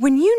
When you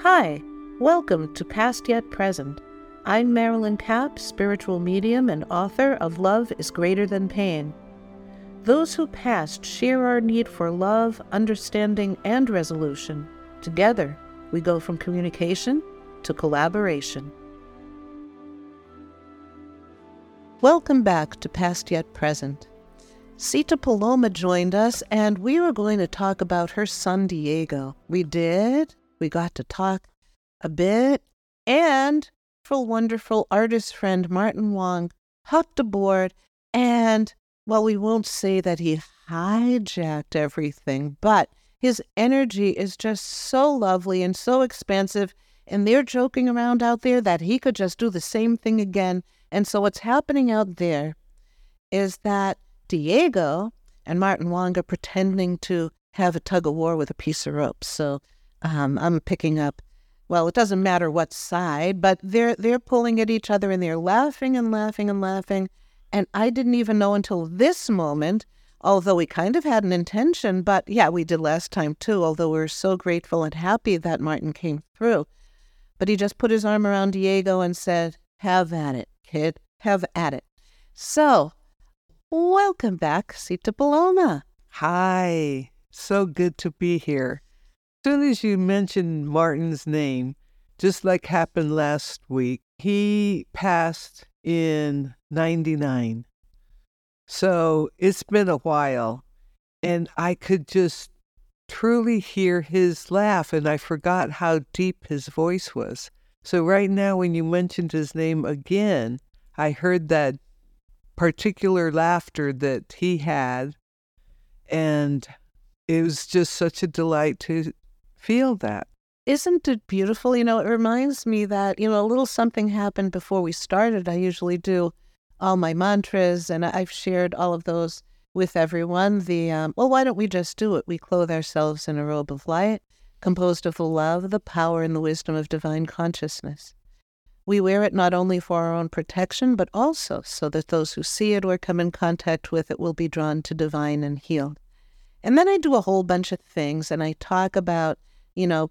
Hi, welcome to Past Yet Present. I'm Marilyn Kapp, spiritual medium and author of Love Is Greater Than Pain. Those who passed share our need for love, understanding, and resolution. Together, we go from communication to collaboration. Welcome back to Past Yet Present. Sita Paloma joined us, and we were going to talk about her son, Diego. We got to talk a bit, and wonderful artist friend Martin Wong hopped aboard, and we won't say that he hijacked everything, but his energy is just so lovely and so expansive, and they're joking around out there that he could just do the same thing again. And so what's happening out there is that Diego and Martin Wong are pretending to have a tug of war with a piece of rope. So I'm picking up, it doesn't matter what side, but they're pulling at each other and they're laughing and laughing and laughing. And I didn't even know until this moment, although we kind of had an intention, but we did last time too, although we're so grateful and happy that Martin came through. But he just put his arm around Diego and said, "Have at it, kid, have at it." So welcome back, Sita Paloma. Hi, so good to be here. As soon as you mentioned Martin's name, just like happened last week, he passed in 99. So it's been a while, and I could just truly hear his laugh, and I forgot how deep his voice was. So right now, when you mentioned his name again, I heard that particular laughter that he had, and it was just such a delight to feel that. Isn't it beautiful? It reminds me that, a little something happened before we started. I usually do all my mantras, and I've shared all of those with everyone. Why don't we just do it? We clothe ourselves in a robe of light, composed of the love, the power, and the wisdom of divine consciousness. We wear it not only for our own protection, but also so that those who see it or come in contact with it will be drawn to divine and healed. And then I do a whole bunch of things, and I talk about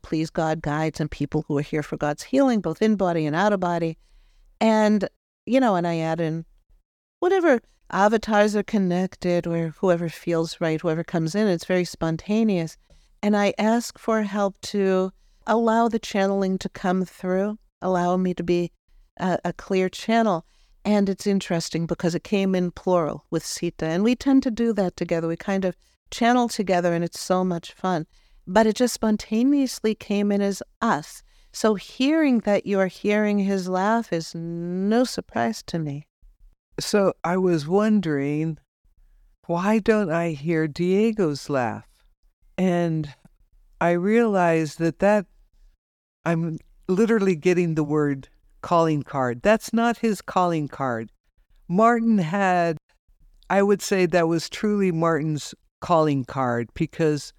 please God guides and people who are here for God's healing, both in body and out of body. And, and I add in whatever avatars are connected or whoever feels right, whoever comes in, it's very spontaneous. And I ask for help to allow the channeling to come through, allow me to be a clear channel. And it's interesting because it came in plural with Sita. And we tend to do that together. We kind of channel together, and it's so much fun. But it just spontaneously came in as us. So hearing that you're hearing his laugh is no surprise to me. So I was wondering, why don't I hear Diego's laugh? And I realized that I'm literally getting the word calling card. That's not his calling card. Martin had, I would say that was truly Martin's calling card, because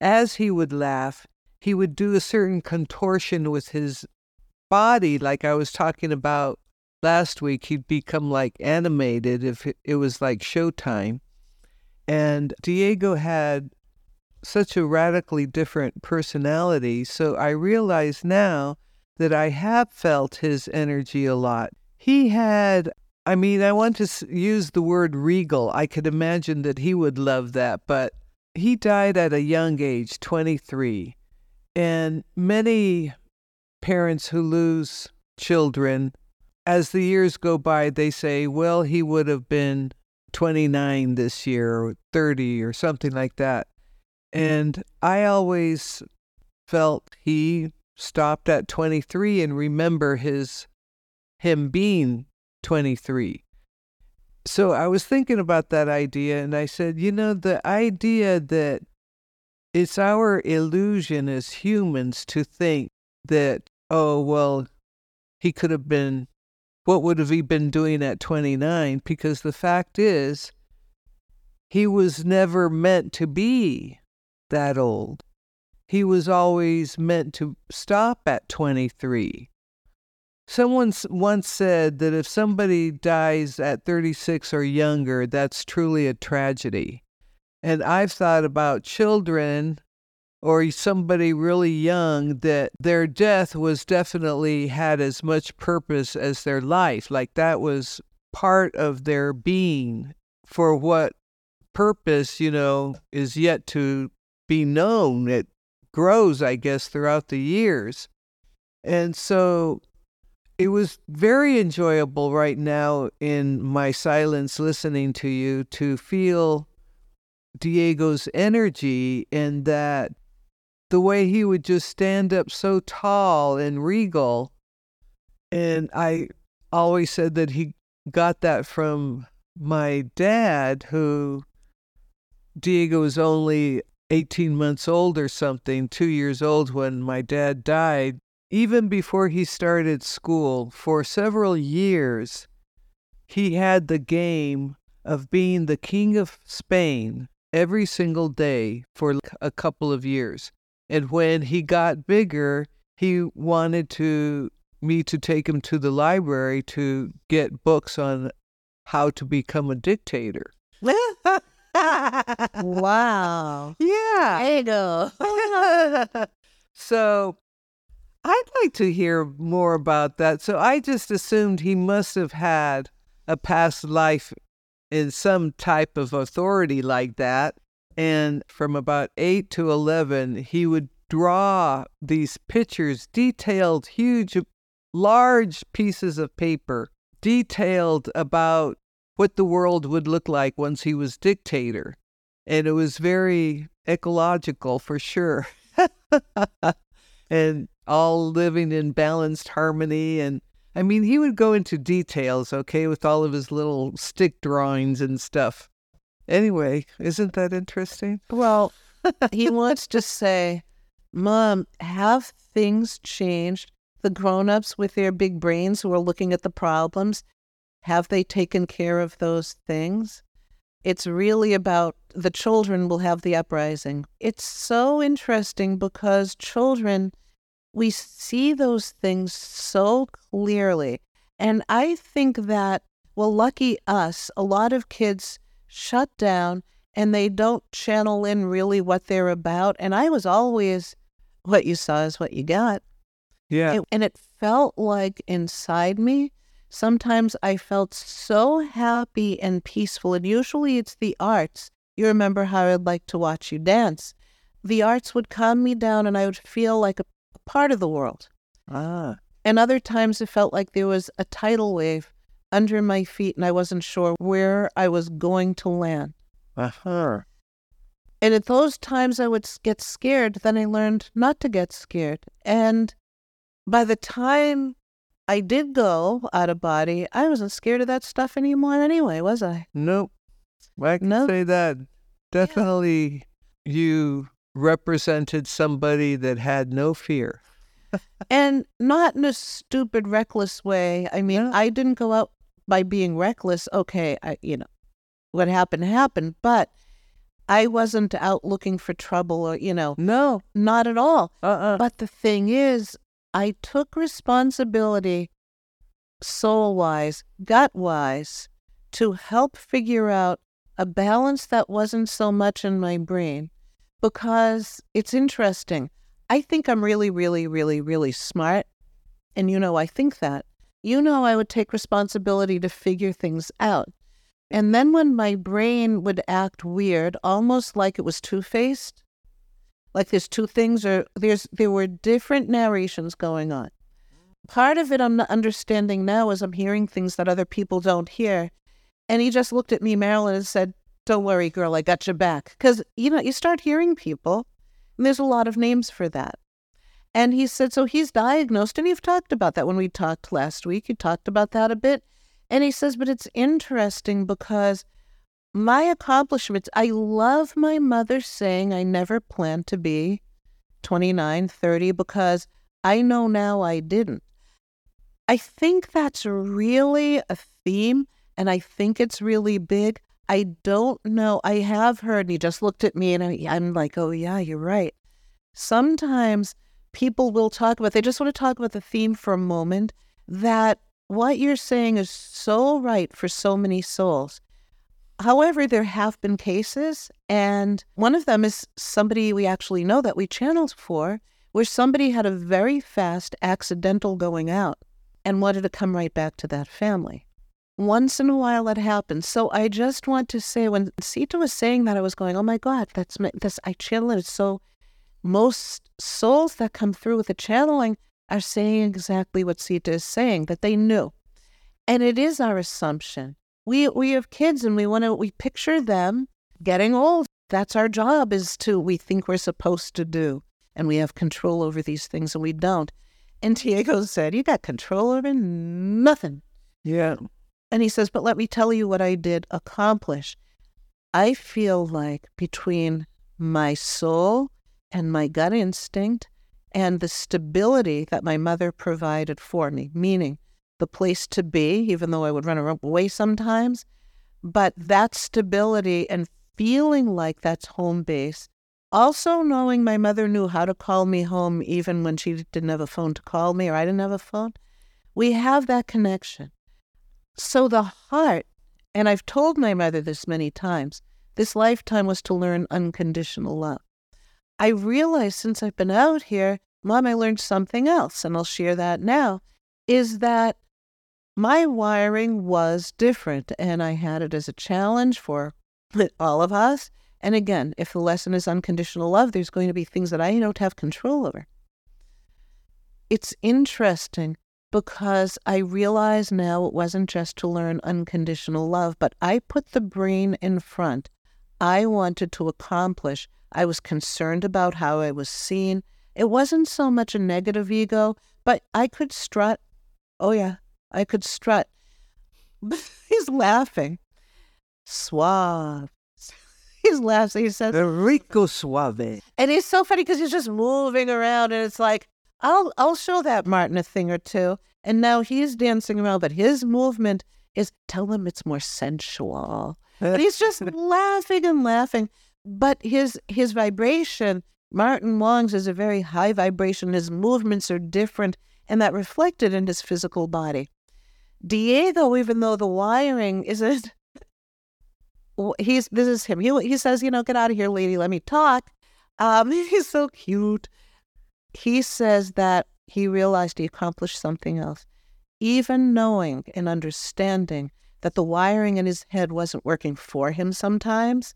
as he would laugh, he would do a certain contortion with his body, like I was talking about last week. He'd become like animated if it was like showtime. And Diego had such a radically different personality, so I realize now that I have felt his energy a lot. He had, I want to use the word regal. I could imagine that he would love that, but he died at a young age, 23, and many parents who lose children, as the years go by, they say, he would have been 29 this year or 30 or something like that. And I always felt he stopped at 23 and remember him being 23. So I was thinking about that idea, and I said, the idea that it's our illusion as humans to think that, he could have been, what would have he been doing at 29? Because the fact is, he was never meant to be that old. He was always meant to stop at 23. Someone once said that if somebody dies at 36 or younger, that's truly a tragedy. And I've thought about children or somebody really young that their death was definitely had as much purpose as their life. Like that was part of their being. For what purpose, is yet to be known. It grows, I guess, throughout the years. And so it was very enjoyable right now in my silence listening to you to feel Diego's energy and that the way he would just stand up so tall and regal. And I always said that he got that from my dad, who Diego was only 18 months old or something, 2 years old when my dad died. Even before he started school, for several years, he had the game of being the king of Spain every single day for a couple of years. And when he got bigger, he wanted me to take him to the library to get books on how to become a dictator. Wow. Yeah. I know. So I'd like to hear more about that. So I just assumed he must have had a past life in some type of authority like that. And from about 8 to 11, he would draw these pictures, detailed, huge, large pieces of paper, detailed about what the world would look like once he was dictator. And it was very ecological for sure. And all living in balanced harmony. And I mean, he would go into details, with all of his little stick drawings and stuff. Anyway, isn't that interesting? Well, he wants to say, Mom, have things changed? The grown-ups with their big brains who are looking at the problems, have they taken care of those things? It's really about the children will have the uprising. It's so interesting because children, we see those things so clearly. And I think that, lucky us, a lot of kids shut down and they don't channel in really what they're about. And I was always, what you saw is what you got. Yeah. And it felt like inside me, sometimes I felt so happy and peaceful. And usually it's the arts. You remember how I'd like to watch you dance. The arts would calm me down and I would feel like a part of the world. And other times it felt like there was a tidal wave under my feet and I wasn't sure where I was going to land. And at those times I would get scared. Then I learned not to get scared. And by the time I did go out of body, I wasn't scared of that stuff anymore anyway, was I? Nope. I can say that. Definitely you represented somebody that had no fear. And not in a stupid, reckless way. I mean, I didn't go out by being reckless. What happened happened. But I wasn't out looking for trouble or, No. Not at all. But the thing is, I took responsibility, soul-wise, gut-wise, to help figure out a balance that wasn't so much in my brain, because it's interesting. I think I'm really, really, really, really smart, and I think that. I would take responsibility to figure things out. And then when my brain would act weird, almost like it was two-faced, like there's two things, or there were different narrations going on. Part of it I'm not understanding now is I'm hearing things that other people don't hear. And he just looked at me, Marilyn, and said, "Don't worry, girl, I got your back." Because, you start hearing people, and there's a lot of names for that. And he said, so he's diagnosed, and you've talked about that when we talked last week. You talked about that a bit. And he says, but it's interesting because my accomplishments, I love my mother saying I never planned to be 29, 30, because I know now I didn't. I think that's really a theme, and I think it's really big. I don't know. I have heard, and he just looked at me, and I'm like, oh, yeah, you're right. Sometimes people will talk about, they just want to talk about the theme for a moment, that what you're saying is so right for so many souls. However, there have been cases, and one of them is somebody we actually know that we channeled for, where somebody had a very fast accidental going out and wanted to come right back to that family. Once in a while that happens. So I just want to say, when Sita was saying that, I was going, oh my God, I channel it. So most souls that come through with the channeling are saying exactly what Sita is saying, that they knew. And it is our assumption. We have kids, and we picture them getting old. That's our job, we think we're supposed to do. And we have control over these things, and we don't. And Diego said, you got control over nothing. Yeah. And he says, but let me tell you what I did accomplish. I feel like between my soul and my gut instinct and the stability that my mother provided for me, meaning the place to be, even though I would run away sometimes, but that stability and feeling like that's home base. Also knowing my mother knew how to call me home even when she didn't have a phone to call me, or I didn't have a phone. We have that connection. So the heart, and I've told my mother this many times, this lifetime was to learn unconditional love. I realized since I've been out here, Mom, I learned something else, and I'll share that now, is that my wiring was different, and I had it as a challenge for all of us. And again, if the lesson is unconditional love, there's going to be things that I don't have control over. It's interesting because I realize now it wasn't just to learn unconditional love, but I put the brain in front. I wanted to accomplish. I was concerned about how I was seen. It wasn't so much a negative ego, but I could strut. Oh, yeah, I could strut. He's laughing. Suave. He's laughing. He says, "Rico suave." And he's so funny because he's just moving around, and it's like, I'll show that Martin a thing or two. And now he's dancing around, but his movement is, tell him it's more sensual. And he's just laughing and laughing. But his vibration, Martin Wong's, is a very high vibration. His movements are different, and that reflected in his physical body. Diego, even though the wiring isn't, this is him. He says, get out of here, lady, let me talk. He's so cute. He says that he realized he accomplished something else. Even knowing and understanding that the wiring in his head wasn't working for him sometimes.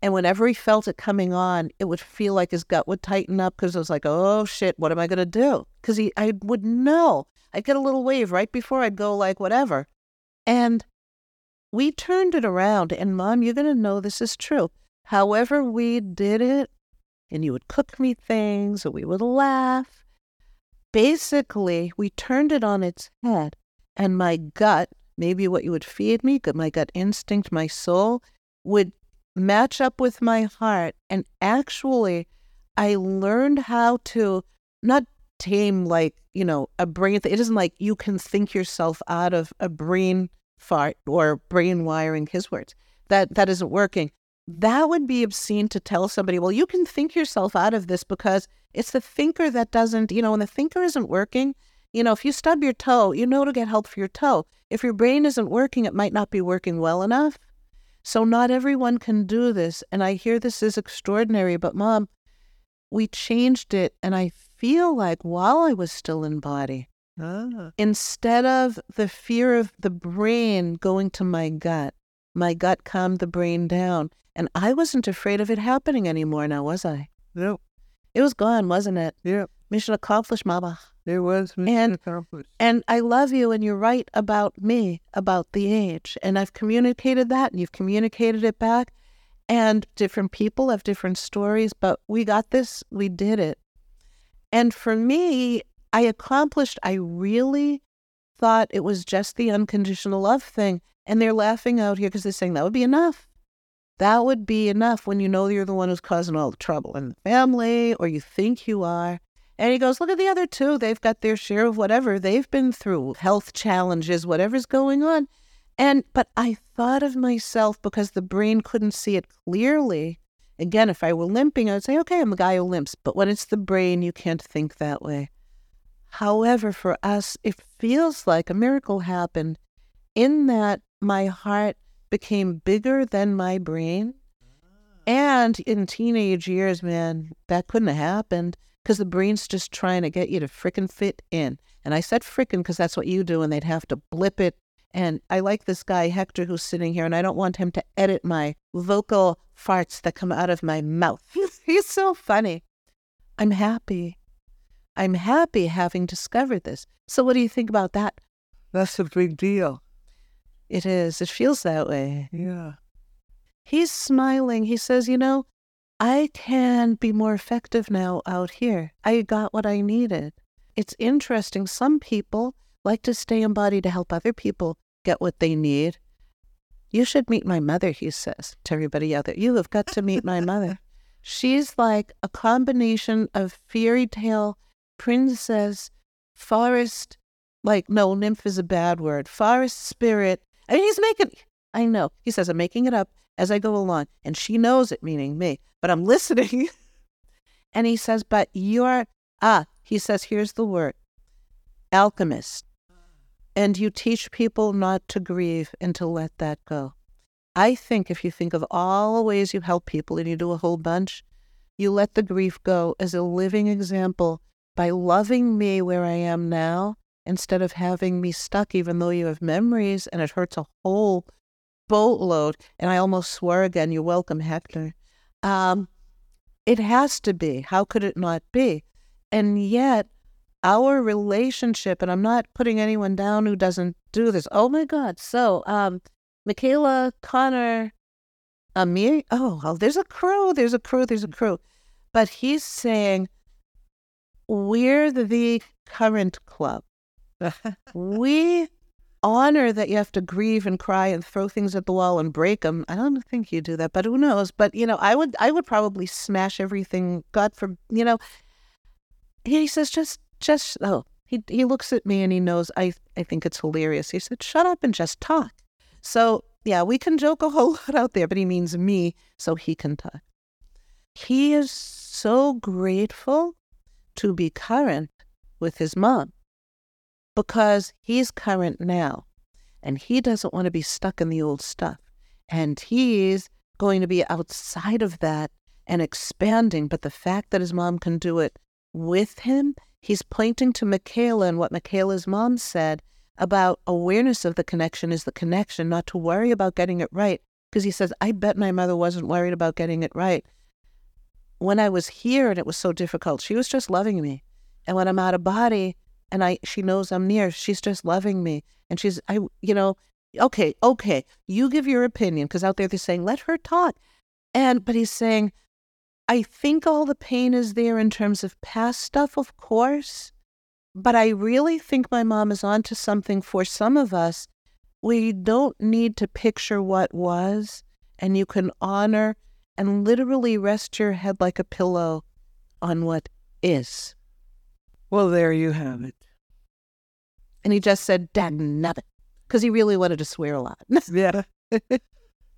And whenever he felt it coming on, it would feel like his gut would tighten up because it was like, oh, shit, what am I going to do? Because I would know. I'd get a little wave right before I'd go like whatever. And we turned it around, and Mom, you're going to know this is true. However we did it, and you would cook me things, or we would laugh. Basically, we turned it on its head, and my gut, maybe what you would feed me, my gut instinct, my soul, would match up with my heart. And actually, I learned how to not tame like, a brain. It isn't like you can think yourself out of a brain fart or brain wiring, his words, that isn't working. That would be obscene to tell somebody, well, you can think yourself out of this because it's the thinker that doesn't, when the thinker isn't working, if you stub your toe, to get help for your toe. If your brain isn't working, it might not be working well enough. So not everyone can do this. And I hear this is extraordinary, but Mom, we changed it. And I feel like while I was still in body, instead of the fear of the brain going to my gut calmed the brain down, and I wasn't afraid of it happening anymore now, was I? No. It was gone, wasn't it? Yeah. Mission accomplished, Mama. It was mission accomplished. And I love you, and you're right about me, about the age, and I've communicated that, and you've communicated it back, and different people have different stories, but we got this, we did it. And for me, I really thought it was just the unconditional love thing. And they're laughing out here because they're saying that would be enough. That would be enough when you know you're the one who's causing all the trouble in the family, or you think you are. And he goes, look at the other two. They've got their share of whatever they've been through, health challenges, whatever's going on. But I thought of myself, because the brain couldn't see it clearly. Again, if I were limping, I would say, okay, I'm a guy who limps. But when it's the brain, you can't think that way. However, for us, it feels like a miracle happened in that my heart became bigger than my brain. And in teenage years, man, that couldn't have happened, because the brain's just trying to get you to frickin' fit in. And I said frickin' because that's what you do, and they'd have to blip it. And I like this guy, Hector, who's sitting here, and I don't want him to edit my vocal farts that come out of my mouth. He's so funny. I'm happy. I'm happy having discovered this. So what do you think about that? That's a big deal. It is. It feels that way. Yeah. He's smiling. He says, I can be more effective now out here. I got what I needed. It's interesting. Some people like to stay embodied to help other people get what they need. You should meet my mother, he says to everybody out there. You have got to meet my mother. She's like a combination of fairy tale, princess, forest, nymph is a bad word, forest spirit. I mean, I know. He says, I'm making it up as I go along. And she knows it, meaning me, but I'm listening. And he says, but he says, here's the word, alchemist. And you teach people not to grieve and to let that go. I think if you think of all the ways you help people, and you do a whole bunch, you let the grief go as a living example by loving me where I am now, instead of having me stuck, even though you have memories and it hurts a whole boatload. And I almost swore again, you're welcome, Hector. It has to be. How could it not be? And yet, our relationship, and I'm not putting anyone down who doesn't do this. Oh, my God. So, Michaela, Connor, Amir. Oh, well, there's a crew. But he's saying, we're the current club. We honor that you have to grieve and cry and throw things at the wall and break them. I don't think you do that, but who knows? But, I would probably smash everything, God forbid, He says, he looks at me and he knows I think it's hilarious. He said, shut up and just talk. So yeah, we can joke a whole lot out there, but he means me, so he can talk. He is so grateful to be current with his mom, because he's current now and he doesn't want to be stuck in the old stuff. And he's going to be outside of that and expanding. But the fact that his mom can do it with him, he's pointing to Michaela and what Michaela's mom said about awareness of the connection is the connection, not to worry about getting it right. Because he says, I bet my mother wasn't worried about getting it right. When I was here and it was so difficult, she was just loving me. And when I'm out of body and she knows I'm near, she's just loving me. And okay, you give your opinion, because out there they're saying, let her talk. But he's saying, I think all the pain is there in terms of past stuff, of course, but I really think my mom is onto something for some of us. We don't need to picture what was, and you can honor and literally rest your head like a pillow on what is. Well, there you have it. And he just said, dagnabbit, because he really wanted to swear a lot. Yeah.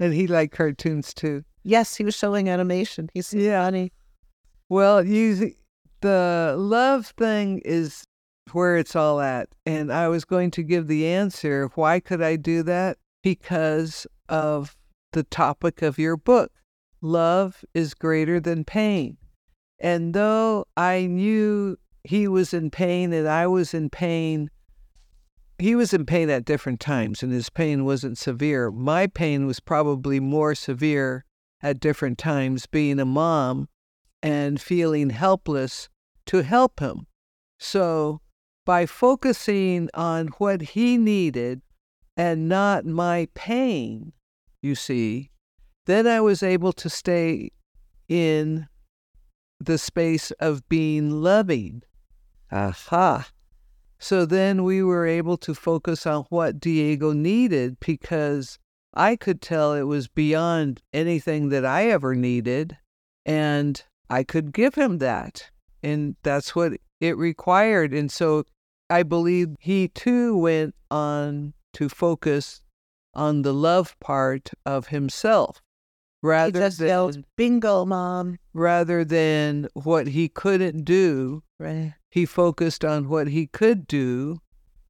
And he liked cartoons too. Yes, he was showing animation. He's funny. Well, the love thing is where it's all at. And I was going to give the answer. Why could I do that? Because of the topic of your book, Love Is Greater Than Pain. And though I knew he was in pain and I was in pain, he was in pain at different times and his pain wasn't severe. My pain was probably more severe at different times, being a mom and feeling helpless to help him. So by focusing on what he needed and not my pain, then I was able to stay in the space of being loving. Aha. So then we were able to focus on what Diego needed, because I could tell it was beyond anything that I ever needed, and I could give him that. And that's what it required. And so I believe he too went on to focus on the love part of himself, rather than what he couldn't do. Right. He focused on what he could do,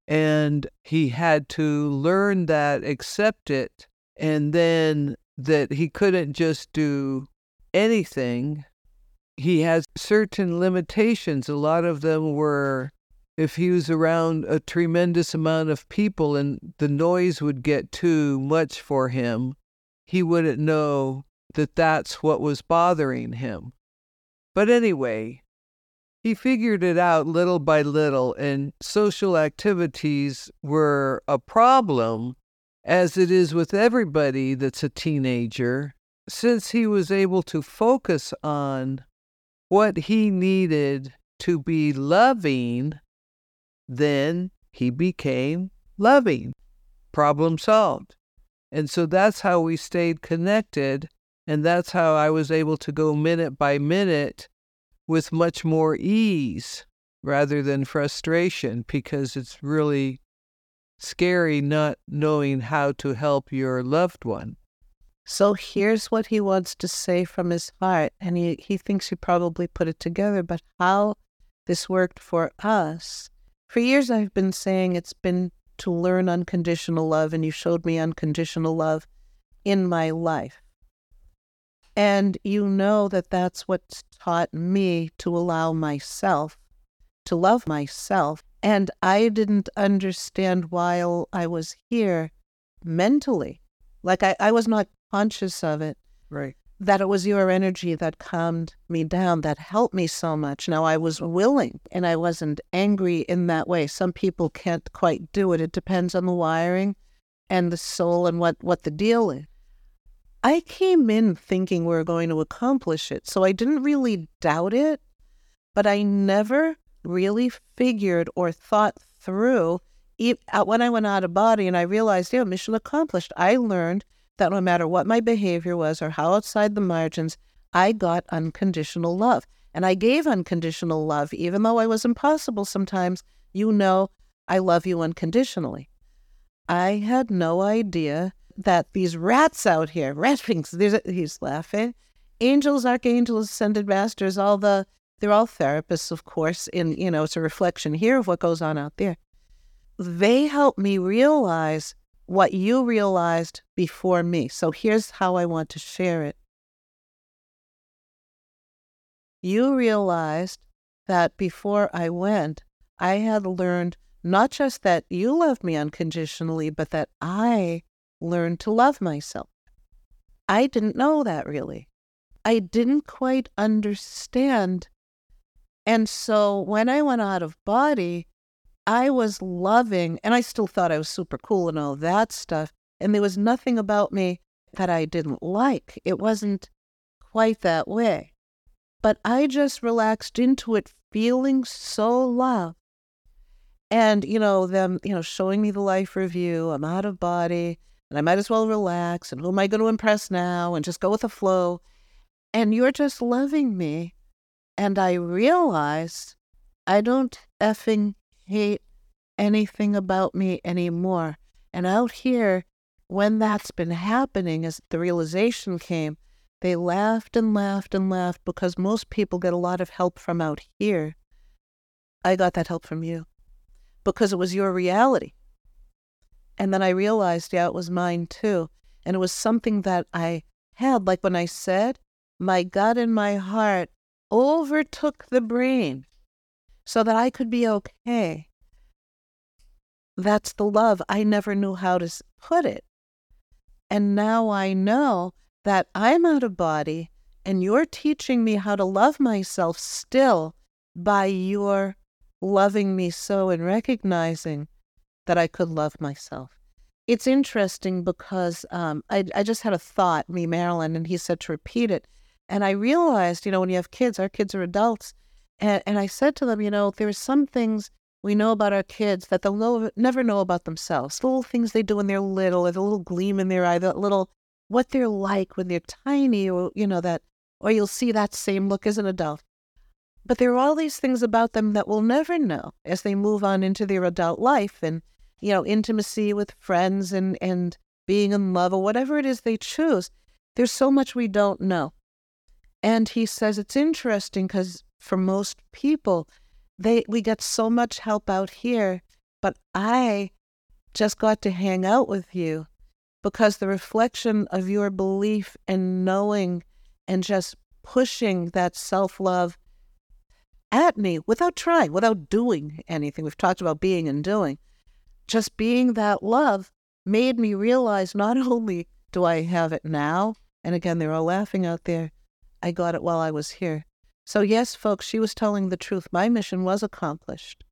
and he had to learn that, accept it, and then that he couldn't just do anything. He has certain limitations. A lot of them were, if he was around a tremendous amount of people and the noise would get too much for him, he wouldn't know that that's what was bothering him. But anyway, he figured it out little by little, and social activities were a problem, as it is with everybody that's a teenager. Since he was able to focus on what he needed to be loving, then he became loving. Problem solved. And so that's how we stayed connected, and that's how I was able to go minute by minute with much more ease rather than frustration, because it's really scary not knowing how to help your loved one. So here's what he wants to say from his heart, and he thinks he probably put it together, but how this worked for us. For years I've been saying it's been to learn unconditional love, and you showed me unconditional love in my life. And you know that that's what's taught me to allow myself, to love myself. And I didn't understand while I was here mentally, like I was not conscious of it, right? That it was your energy that calmed me down, that helped me so much. Now, I was willing, and I wasn't angry in that way. Some people can't quite do it. It depends on the wiring and the soul and what the deal is. I came in thinking we were going to accomplish it, so I didn't really doubt it, but I never really figured or thought through. When I went out of body and I realized, yeah, mission accomplished, I learned that no matter what my behavior was or how outside the margins, I got unconditional love. And I gave unconditional love, even though I was impossible sometimes. You know, I love you unconditionally. I had no idea that these rats out here, he's laughing, angels, archangels, ascended masters, they're all therapists, of course, and, you know, it's a reflection here of what goes on out there. They helped me realize what you realized before me. So here's how I want to share it. You realized that before I went, I had learned not just that you loved me unconditionally, but that I learned to love myself. I didn't know that really. I didn't quite understand. And so when I went out of body, I was loving, and I still thought I was super cool and all that stuff, and there was nothing about me that I didn't like. It wasn't quite that way. But I just relaxed into it, feeling so loved. And, you know, them, you know, showing me the life review, I'm out of body, and I might as well relax, and who am I going to impress now, and just go with the flow. And you're just loving me. And I realized I don't effing hate anything about me anymore. And out here, when that's been happening, as the realization came, they laughed and laughed and laughed, because most people get a lot of help from out here. I got that help from you, because it was your reality. And then I realized, yeah, it was mine too. And it was something that I had, like when I said, my gut and my heart overtook the brain, so that I could be okay. That's the love. I never knew how to put it. And now I know that I'm out of body, and you're teaching me how to love myself still by your loving me so and recognizing that I could love myself. It's interesting because I just had a thought, me, Marilyn, and he said to repeat it. And I realized, when you have kids, our kids are adults. And I said to them, there are some things we know about our kids that they'll never know about themselves. The little things they do when they're little, or the little gleam in their eye, that little, what they're like when they're tiny, or, or you'll see that same look as an adult. But there are all these things about them that we'll never know as they move on into their adult life and, intimacy with friends and being in love or whatever it is they choose. There's so much we don't know. And he says it's interesting because for most people, we get so much help out here, but I just got to hang out with you because the reflection of your belief and knowing and just pushing that self-love at me without trying, without doing anything. We've talked about being and doing. Just being that love made me realize not only do I have it now, and again, they're all laughing out there, I got it while I was here. So yes, folks, she was telling the truth. My mission was accomplished.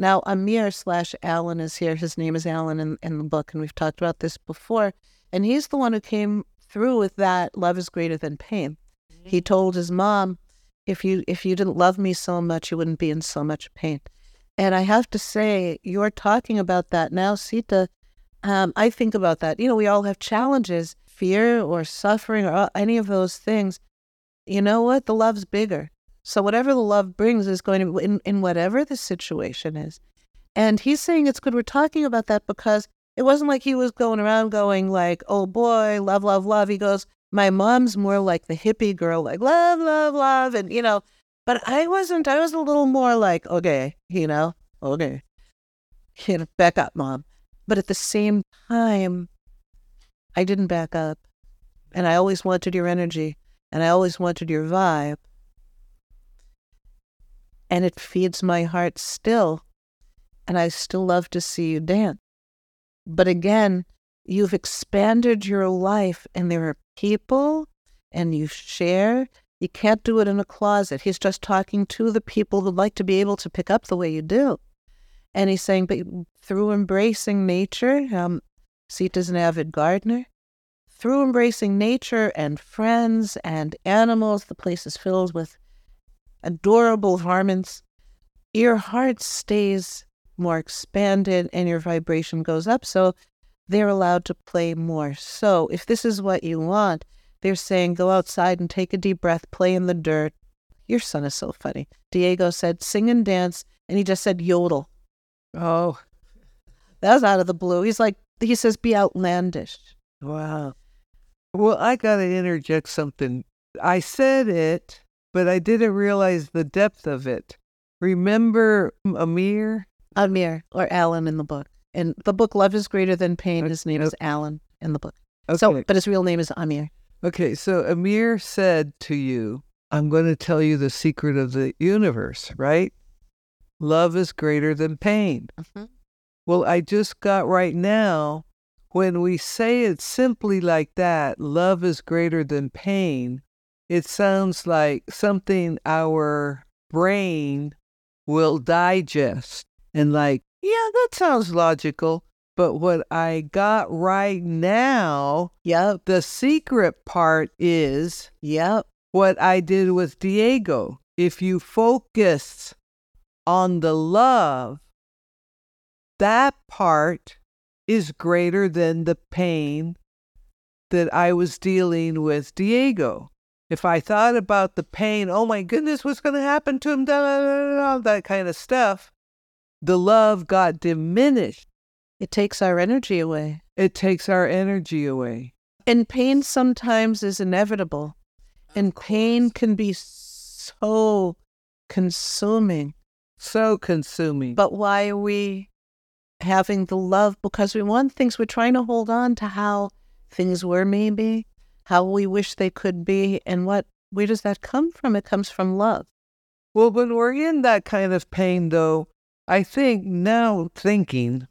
Now, Amir/Alan is here. His name is Alan in the book, and we've talked about this before. And he's the one who came through with that love is greater than pain. Mm-hmm. He told his mom, if you didn't love me so much, you wouldn't be in so much pain. And I have to say, you're talking about that now, Sita. I think about that. We all have challenges, fear or suffering or any of those things. You know what? The love's bigger. So whatever the love brings is going to, in whatever the situation is. And he's saying it's good we're talking about that because it wasn't like he was going around going like, oh boy, love, love, love. He goes, my mom's more like the hippie girl, like love, love, love. And, but I was a little more like, okay. Back up, mom. But at the same time, I didn't back up. And I always wanted your energy. And I always wanted your vibe. And it feeds my heart still. And I still love to see you dance. But again, you've expanded your life and there are people and you share. You can't do it in a closet. He's just talking to the people who'd like to be able to pick up the way you do. And he's saying, but through embracing nature, Sita's an avid gardener. Through embracing nature and friends and animals, the place is filled with adorable garments. Your heart stays more expanded and your vibration goes up, so they're allowed to play more. So if this is what you want, they're saying go outside and take a deep breath, play in the dirt. Your son is so funny. Diego said sing and dance, and he just said yodel. Oh, that was out of the blue. He says be outlandish. Wow. Well, I got to interject something. I said it, but I didn't realize the depth of it. Remember Amir? Amir, or Alan in the book. And the book Love is Greater Than Pain, his name is Alan in the book. Okay. So, but his real name is Amir. Okay, so Amir said to you, I'm going to tell you the secret of the universe, right? Love is greater than pain. Mm-hmm. Well, I just got right now, when we say it simply like that, love is greater than pain, it sounds like something our brain will digest and that sounds logical. But what I got right now, the secret part is what I did with Diego. If you focus on the love, that part is greater than the pain that I was dealing with Diego. If I thought about the pain, oh my goodness, what's going to happen to him, da, da, da, da, that kind of stuff, the love got diminished. It takes our energy away. And pain sometimes is inevitable. And pain can be so consuming. But why are we having the love? Because we want things, we're trying to hold on to how things were maybe, how we wish they could be, and where does that come from? It comes from love. Well, when we're in that kind of pain though, I think now thinking,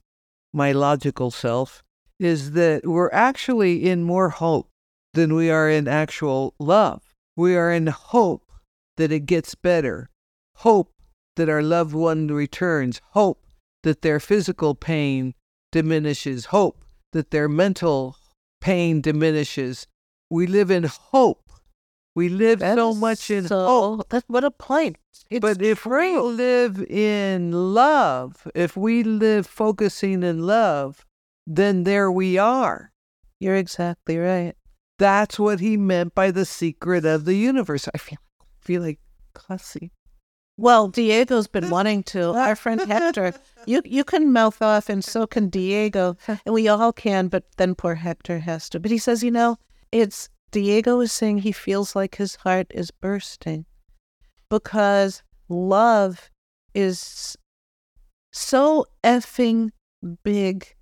my logical self, is that we're actually in more hope than we are in actual love. We are in hope that it gets better, hope that our loved one returns, hope that their physical pain diminishes, hope that their mental pain diminishes. We live in hope We live so much in hope. That's what a point. But if we live in love, if we live focusing in love, then there we are. You're exactly right. That's what he meant by the secret of the universe. I feel like classy. Well, Diego's been wanting to. Our friend Hector, you can mouth off, and so can Diego, and we all can, but then poor Hector has to. But he says, it's Diego is saying he feels like his heart is bursting because love is so effing big.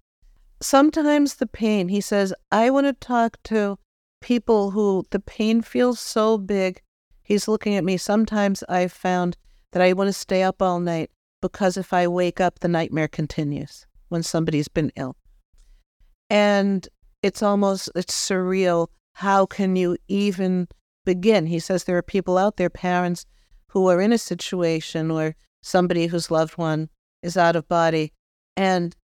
Sometimes the pain, he says, I want to talk to people who the pain feels so big. He's looking at me. Sometimes I've found that I want to stay up all night because if I wake up, the nightmare continues when somebody's been ill. And it's surreal. How can you even begin? He says there are people out there, parents, who are in a situation where somebody whose loved one is out of body. And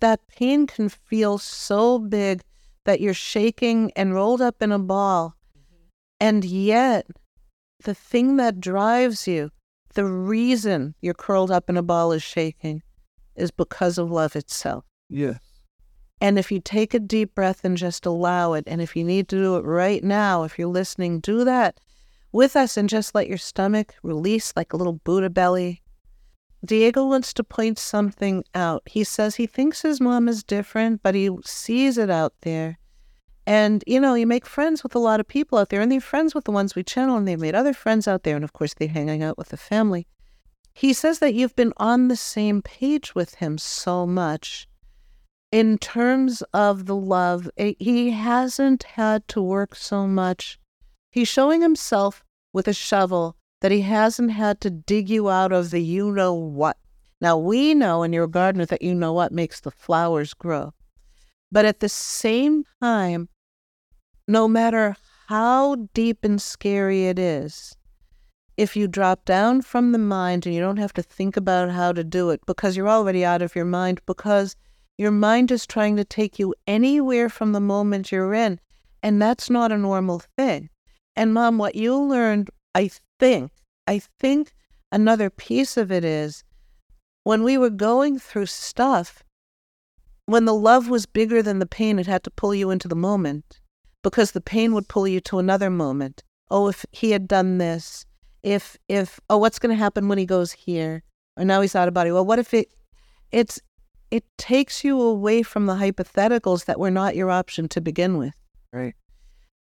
that pain can feel so big that you're shaking and rolled up in a ball. Mm-hmm. And yet, the thing that drives you, the reason you're curled up in a ball is shaking, is because of love itself. Yeah. And if you take a deep breath and just allow it, and if you need to do it right now, if you're listening, do that with us and just let your stomach release like a little Buddha belly. Diego wants to point something out. He says he thinks his mom is different, but he sees it out there. And, you make friends with a lot of people out there, and they're friends with the ones we channel, and they've made other friends out there, and of course they're hanging out with the family. He says that you've been on the same page with him so much. In terms of the love, he hasn't had to work so much. He's showing himself with a shovel that he hasn't had to dig you out of the you-know-what. Now, we know in your gardener that you-know-what makes the flowers grow. But at the same time, no matter how deep and scary it is, if you drop down from the mind and you don't have to think about how to do it because you're already out of your mind, because your mind is trying to take you anywhere from the moment you're in, and that's not a normal thing. And Mom, what you learned, I think another piece of it is when we were going through stuff, when the love was bigger than the pain, it had to pull you into the moment because the pain would pull you to another moment. Oh, if he had done this, if what's going to happen when he goes here? Or now he's out of body. Well, what if it takes you away from the hypotheticals that were not your option to begin with. Right.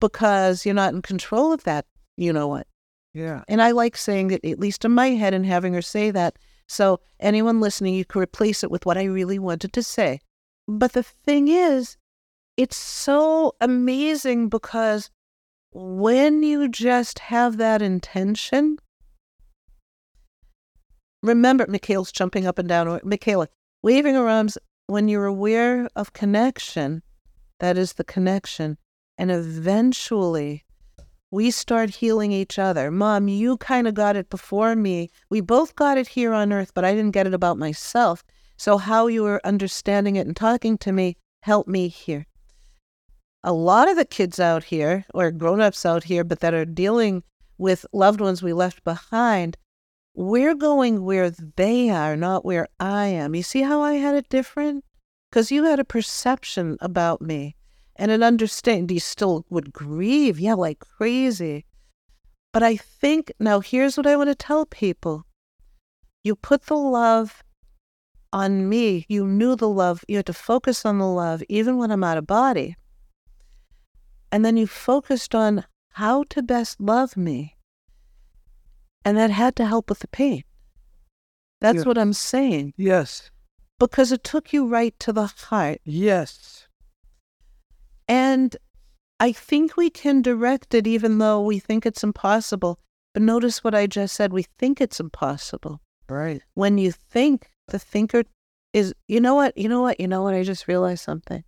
Because you're not in control of that, you-know-what. Yeah. And I like saying that, at least in my head, and having her say that. So anyone listening, you can replace it with what I really wanted to say. But the thing is, it's so amazing because when you just have that intention, remember, Michaela's jumping up and down, or Michaela, waving her arms, when you're aware of connection, that is the connection. And eventually, we start healing each other. Mom, you kind of got it before me. We both got it here on earth, but I didn't get it about myself. So how you were understanding it and talking to me helped me here. A lot of the kids out here, or grown-ups out here, but that are dealing with loved ones we left behind, we're going where they are, not where I am. You see how I had it different? Because you had a perception about me and an understanding. You still would grieve, yeah, like crazy. But I think, now here's what I want to tell people. You put the love on me. You knew the love. You had to focus on the love, even when I'm out of body. And then you focused on how to best love me. And that had to help with the pain. That's what I'm saying. Yes. Because it took you right to the heart. Yes. And I think we can direct it even though we think it's impossible. But notice what I just said. We think it's impossible. Right. When you think, the thinker is, you know what? I just realized something.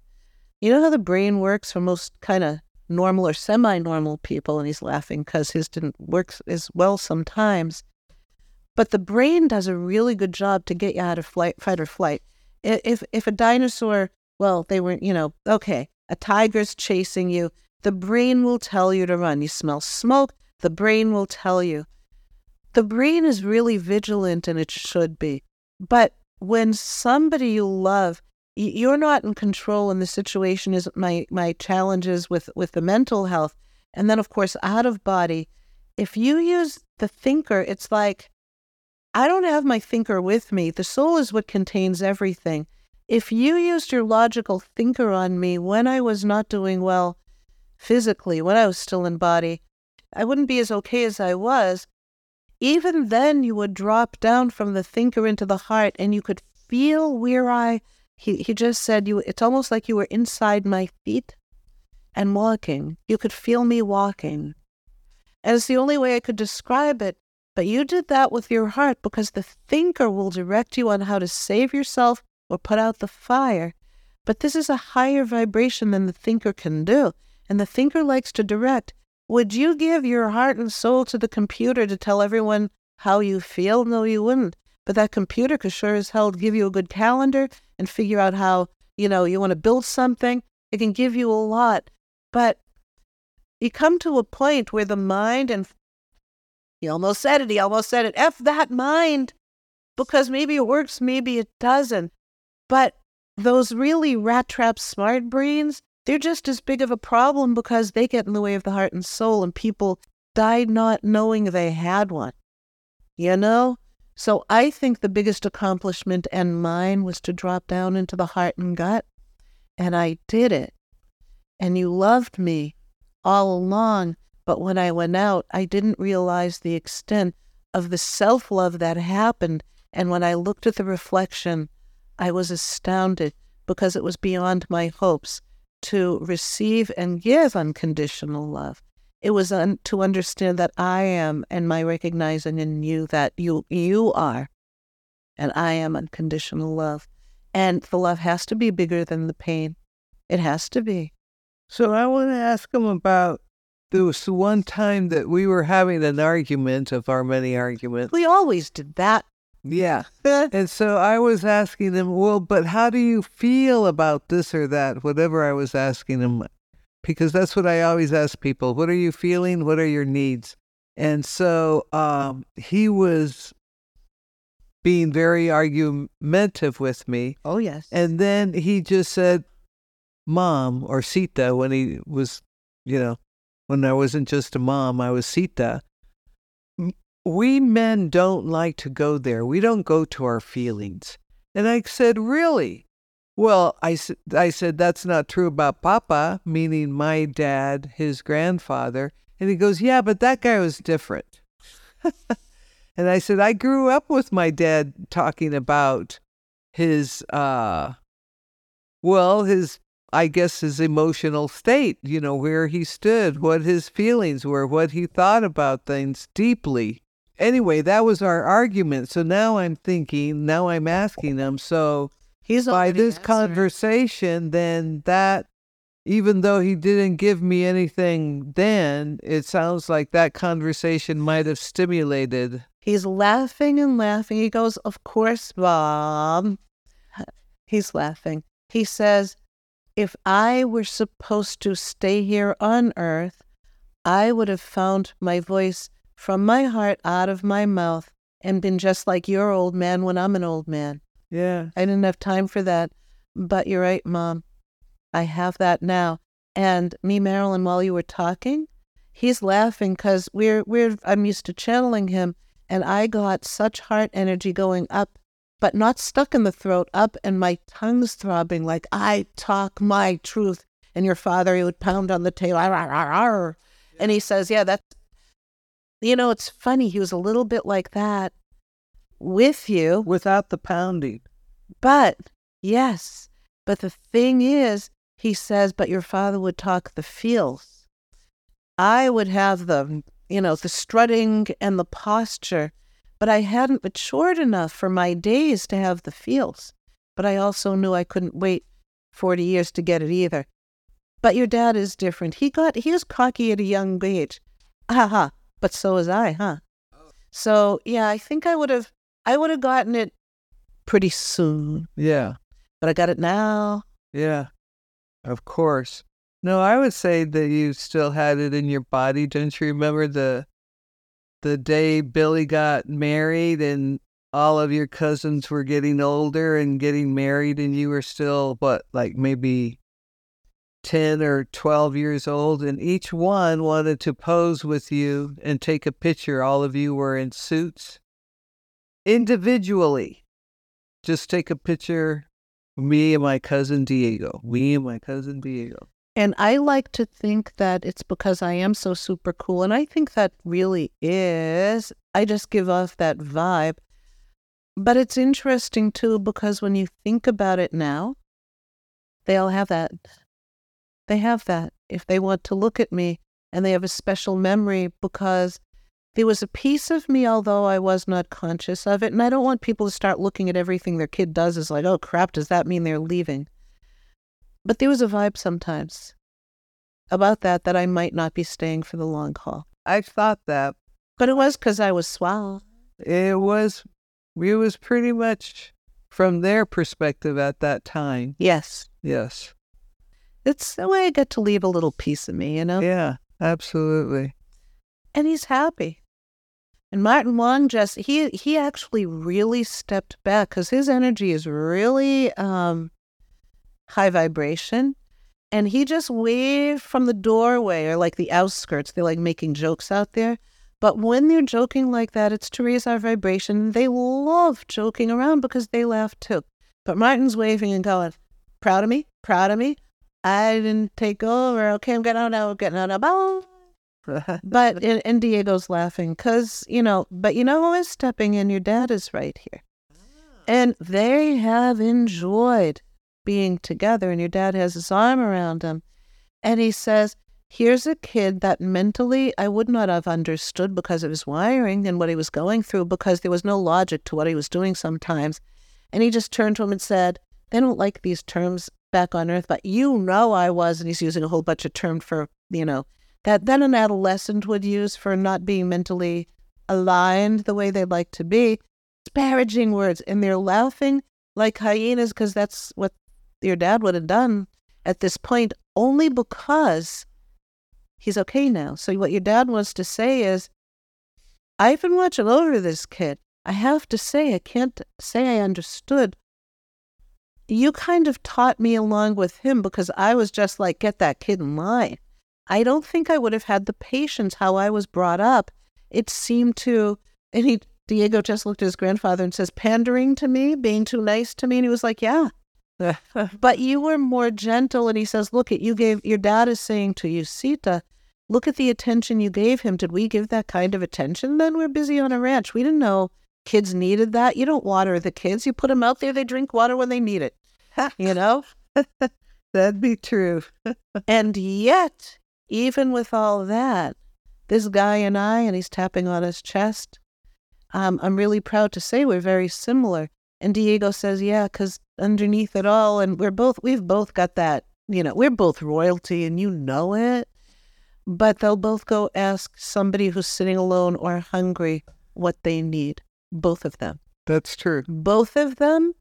You know how the brain works for most kind of normal or semi-normal people, and he's laughing because his didn't work as well sometimes. But the brain does a really good job to get you out of fight or flight. If a dinosaur, well, they weren't, a tiger's chasing you, the brain will tell you to run. You smell smoke, The brain will tell you. The brain is really vigilant, and it should be. But when somebody you love, you're not in control, and the situation is my challenges with the mental health. And then, of course, out of body, if you use the thinker, it's like, I don't have my thinker with me. The soul is what contains everything. If you used your logical thinker on me when I was not doing well physically, when I was still in body, I wouldn't be as okay as I was. Even then, you would drop down from the thinker into the heart, and you could feel where he just said, it's almost like you were inside my feet and walking. You could feel me walking. And it's the only way I could describe it. But you did that with your heart, because the thinker will direct you on how to save yourself or put out the fire. But this is a higher vibration than the thinker can do. And the thinker likes to direct. Would you give your heart and soul to the computer to tell everyone how you feel? No, you wouldn't. But that computer could sure as hell give you a good calendar and figure out how, you want to build something. It can give you a lot. But you come to a point where the mind and He almost said it. F that mind, because maybe it works, maybe it doesn't. But those really rat trap smart brains, they're just as big of a problem, because they get in the way of the heart and soul, and people died not knowing they had one, So I think the biggest accomplishment, and mine, was to drop down into the heart and gut. And I did it. And you loved me all along. But when I went out, I didn't realize the extent of the self-love that happened. And when I looked at the reflection, I was astounded, because it was beyond my hopes to receive and give unconditional love. It was to understand that I am, and my recognizing in you that you are, and I am unconditional love. And the love has to be bigger than the pain. It has to be. So I want to ask him about, there was one time that we were having an argument of our many arguments. We always did that. Yeah. And so I was asking him, but how do you feel about this or that? Whatever I was asking him, because that's what I always ask people. What are you feeling? What are your needs? And so he was being very argumentative with me. Oh, yes. And then he just said, Mom, or Sita, when he was, when I wasn't just a mom, I was Sita. We men don't like to go there. We don't go to our feelings. And I said, really? Well, I said, that's not true about Papa, meaning my dad, his grandfather. And he goes, yeah, but that guy was different. And I said, I grew up with my dad talking about his emotional state, where he stood, what his feelings were, what he thought about things deeply. Anyway, that was our argument. So now I'm thinking, now I'm asking him. So by this conversation, then that, even though he didn't give me anything then, it sounds like that conversation might have stimulated. He's laughing and laughing. He goes, of course, Mom. He's laughing. He says, if I were supposed to stay here on earth, I would have found my voice from my heart out of my mouth and been just like your old man when I'm an old man. Yeah. I didn't have time for that. But you're right, Mom. I have that now. And me, Marilyn, while you were talking, he's laughing because I'm used to channeling him, and I got such heart energy going up, but not stuck in the throat, up, and my tongue's throbbing like I talk my truth. And your father, he would pound on the table, ar, ar, ar, ar. Yeah. And he says, yeah, that's, it's funny. He was a little bit like that with you. Without the pounding. But the thing is, he says, but your father would talk the feels. I would have the, the strutting and the posture. But I hadn't matured enough for my days to have the feels. But I also knew I couldn't wait 40 years to get it either. But your dad is different. He was cocky at a young age. Ha. But so was I, huh? So, yeah, I think I would have gotten it pretty soon. Yeah. But I got it now. Yeah, of course. No, I would say that you still had it in your body. Don't you remember the the day Billy got married and all of your cousins were getting older and getting married, and you were still, maybe 10 or 12 years old, and each one wanted to pose with you and take a picture. All of you were in suits. Individually, just take a picture, me and my cousin Diego. And I like to think that it's because I am so super cool. And I think that really is, I just give off that vibe. But it's interesting, too, because when you think about it now, they all have that. They have that if they want to look at me, and they have a special memory because there was a piece of me, although I was not conscious of it. And I don't want people to start looking at everything their kid does as like, oh, crap, does that mean they're leaving? But there was a vibe sometimes about that I might not be staying for the long haul. I thought that. But it was because I was swell. It was pretty much from their perspective at that time. Yes. It's the way I get to leave a little piece of me, you know? Yeah, absolutely. And he's happy. And Martin Wong just, he actually really stepped back because his energy is really high vibration. And he just waved from the doorway or like the outskirts. They're like making jokes out there. But when they're joking like that, it's to raise our vibration. They love joking around because they laugh too. But Martin's waving and going, proud of me. I didn't take over. Okay, I'm getting out now. But Diego's laughing because, but you know who is stepping in? Your dad is right here. And they have enjoyed being together, and your dad has his arm around him. And he says, here's a kid that mentally I would not have understood because of his wiring and what he was going through, because there was no logic to what he was doing sometimes. And he just turned to him and said, they don't like these terms back on earth, but I was, and he's using a whole bunch of terms for, that then an adolescent would use for not being mentally aligned the way they'd like to be, disparaging words, and they're laughing like hyenas because that's what your dad would have done at this point, only because he's okay now. So what your dad wants to say is, I've been watching over this kid. I have to say, I can't say I understood. You kind of taught me along with him because I was just like, get that kid in line. I don't think I would have had the patience how I was brought up. It seemed to, and Diego just looked at his grandfather and says, pandering to me, being too nice to me. And he was like, yeah, but you were more gentle. And he says, look at you gave, your dad is saying to you, Sita, look at the attention you gave him. Did we give that kind of attention? Then we're busy on a ranch. We didn't know kids needed that. You don't water the kids. You put them out there. They drink water when they need it. That'd be true. And yet, even with all that, this guy and I, and he's tapping on his chest, I'm really proud to say we're very similar. And Diego says, yeah, because underneath it all, and we've both got that, we're both royalty and you know it. But they'll both go ask somebody who's sitting alone or hungry what they need. Both of them. That's true. Both of them,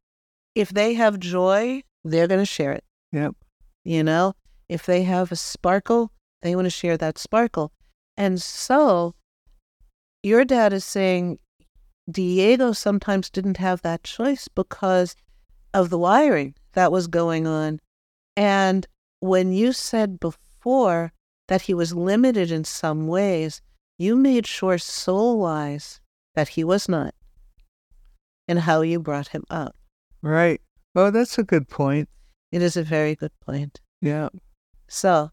if they have joy, they're going to share it. Yep. If they have a sparkle, they want to share that sparkle. And so your dad is saying Diego sometimes didn't have that choice because of the wiring that was going on. And when you said before that he was limited in some ways, you made sure soul-wise that he was not. And how you brought him up. Right. Oh, that's a good point. It is a very good point. Yeah. So,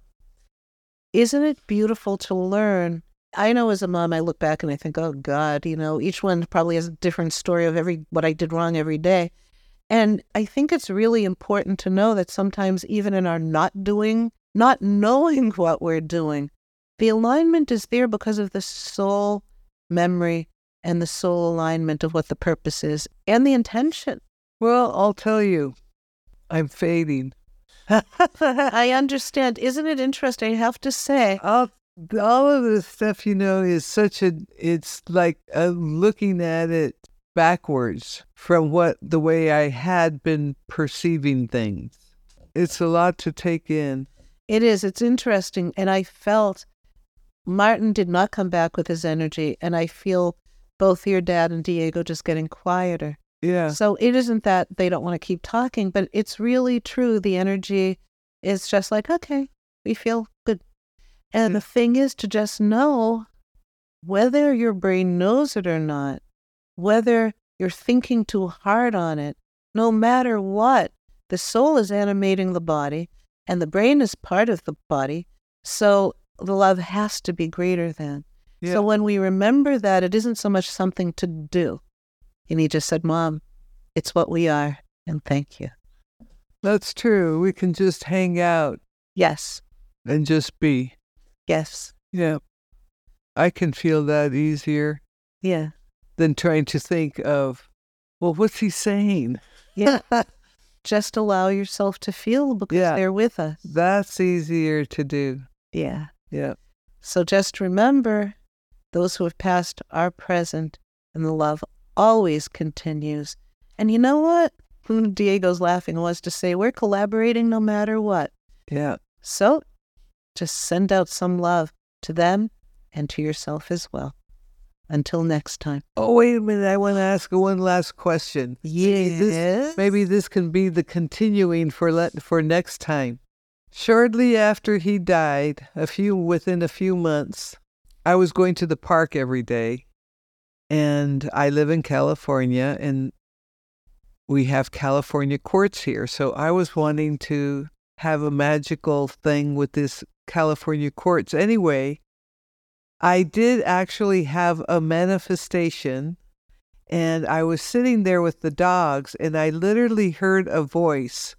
isn't it beautiful to learn? I know as a mom, I look back and I think, oh God, each one probably has a different story of what I did wrong every day. And I think it's really important to know that sometimes even in our not knowing what we're doing, the alignment is there because of the soul memory and the soul alignment of what the purpose is and the intention. Well, I'll tell you, I'm fading. I understand. Isn't it interesting? I have to say. All of the stuff, is it's like looking at it backwards from the way I had been perceiving things. It's a lot to take in. It is. It's interesting. And I felt Martin did not come back with his energy, and I feel both your dad and Diego just getting quieter. Yeah. So it isn't that they don't want to keep talking, but it's really true. The energy is just like, okay, we feel good. And the thing is to just know, whether your brain knows it or not, whether you're thinking too hard on it, no matter what, the soul is animating the body and the brain is part of the body. So the love has to be greater than. Yeah. So when we remember that, it isn't so much something to do. And he just said, Mom, it's what we are, and thank you. That's true. We can just hang out. Yes. And just be. Yes. Yeah. I can feel that easier. Yeah. Than trying to think of, well, what's he saying? Yeah. Just allow yourself to feel, because they're with us. That's easier to do. Yeah. Yeah. So just remember, those who have passed are present, and the love always continues. And you know what? Diego's laughing was to say, we're collaborating no matter what. Yeah. So just send out some love to them and to yourself as well. Until next time. Oh, wait a minute. I want to ask one last question. Yes. Maybe this can be the continuing for next time. Shortly after he died, within a few months, I was going to the park every day. And I live in California, and we have California quartz here. So I was wanting to have a magical thing with this California quartz. Anyway, I did actually have a manifestation, and I was sitting there with the dogs, and I literally heard a voice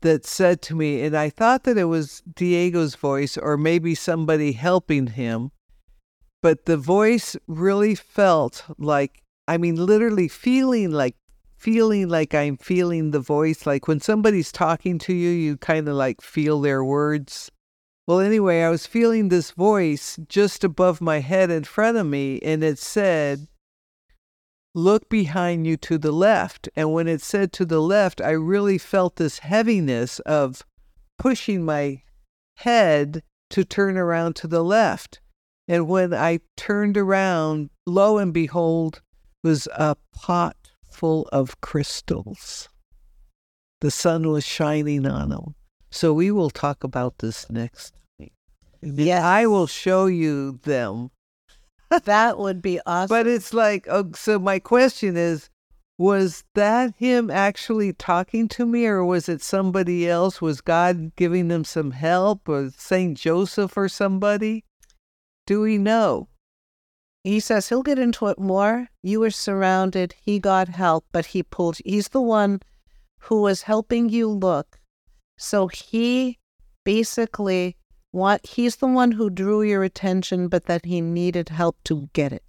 that said to me, and I thought that it was Diego's voice or maybe somebody helping him. But the voice really felt like, I mean, literally feeling like I'm feeling the voice. Like when somebody's talking to you, you kind of like feel their words. Well, anyway, I was feeling this voice just above my head in front of me. And it said, look behind you to the left. And when it said to the left, I really felt this heaviness of pushing my head to turn around to the left. And when I turned around, lo and behold, was a pot full of crystals. The sun was shining on them. So we will talk about this next week. Yes. I will show you them. That would be awesome. But it's like, oh, so my question is, was that him actually talking to me, or was it somebody else? Was God giving them some help, or St. Joseph or somebody? Do we know? He says he'll get into it more. You were surrounded. He got help, but he pulled. He's the one who was helping you look. So he basically, he's the one who drew your attention, but that he needed help to get it.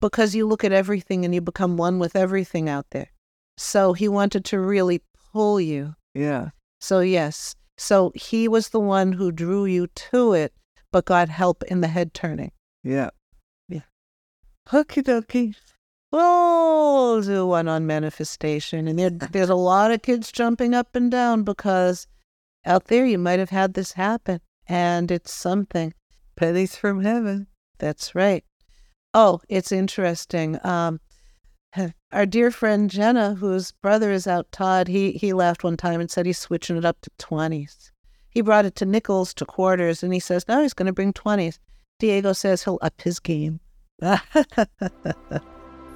Because you look at everything and you become one with everything out there. So he wanted to really pull you. Yeah. So yes. So he was the one who drew you to it. But God help in the head turning. Yeah. Yeah. Okie dokie. We'll do one on manifestation. And there's a lot of kids jumping up and down, because out there you might have had this happen. And it's something. Pennies from heaven. That's right. Oh, it's interesting. Our dear friend Jenna, whose brother is out, Todd, he laughed one time and said he's switching it up to 20s. He brought it to nickels, to quarters, and he says, no, he's going to bring 20s. Diego says he'll up his game.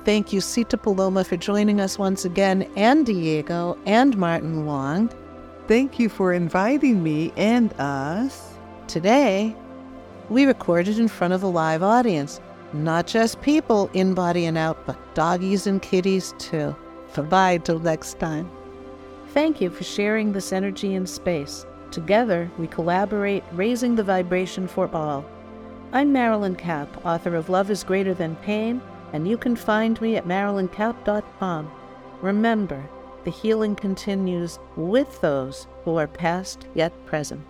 Thank you, Sita Paloma, for joining us once again, and Diego, and Martin Wong. Thank you for inviting me and us. Today, we recorded in front of a live audience. Not just people in body and out, but doggies and kitties too. Bye-bye till next time. Thank you for sharing this energy in space. Together, we collaborate, raising the vibration for all. I'm Marilyn Kapp, author of Love Is Greater Than Pain, and you can find me at MarilynKapp.com. Remember, the healing continues with those who are past yet present.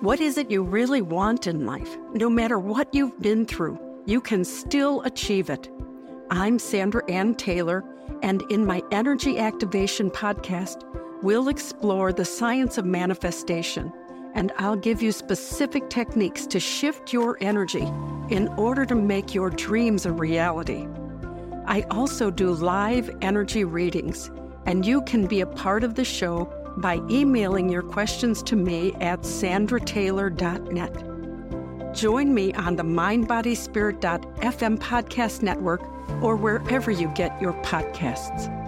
What is it you really want in life, no matter what you've been through? You can still achieve it. I'm Sandra Ann Taylor, and in my Energy Activation podcast, we'll explore the science of manifestation, and I'll give you specific techniques to shift your energy in order to make your dreams a reality. I also do live energy readings, and you can be a part of the show by emailing your questions to me at sandrataylor.net. Join me on the MindBodySpirit.fm podcast network or wherever you get your podcasts.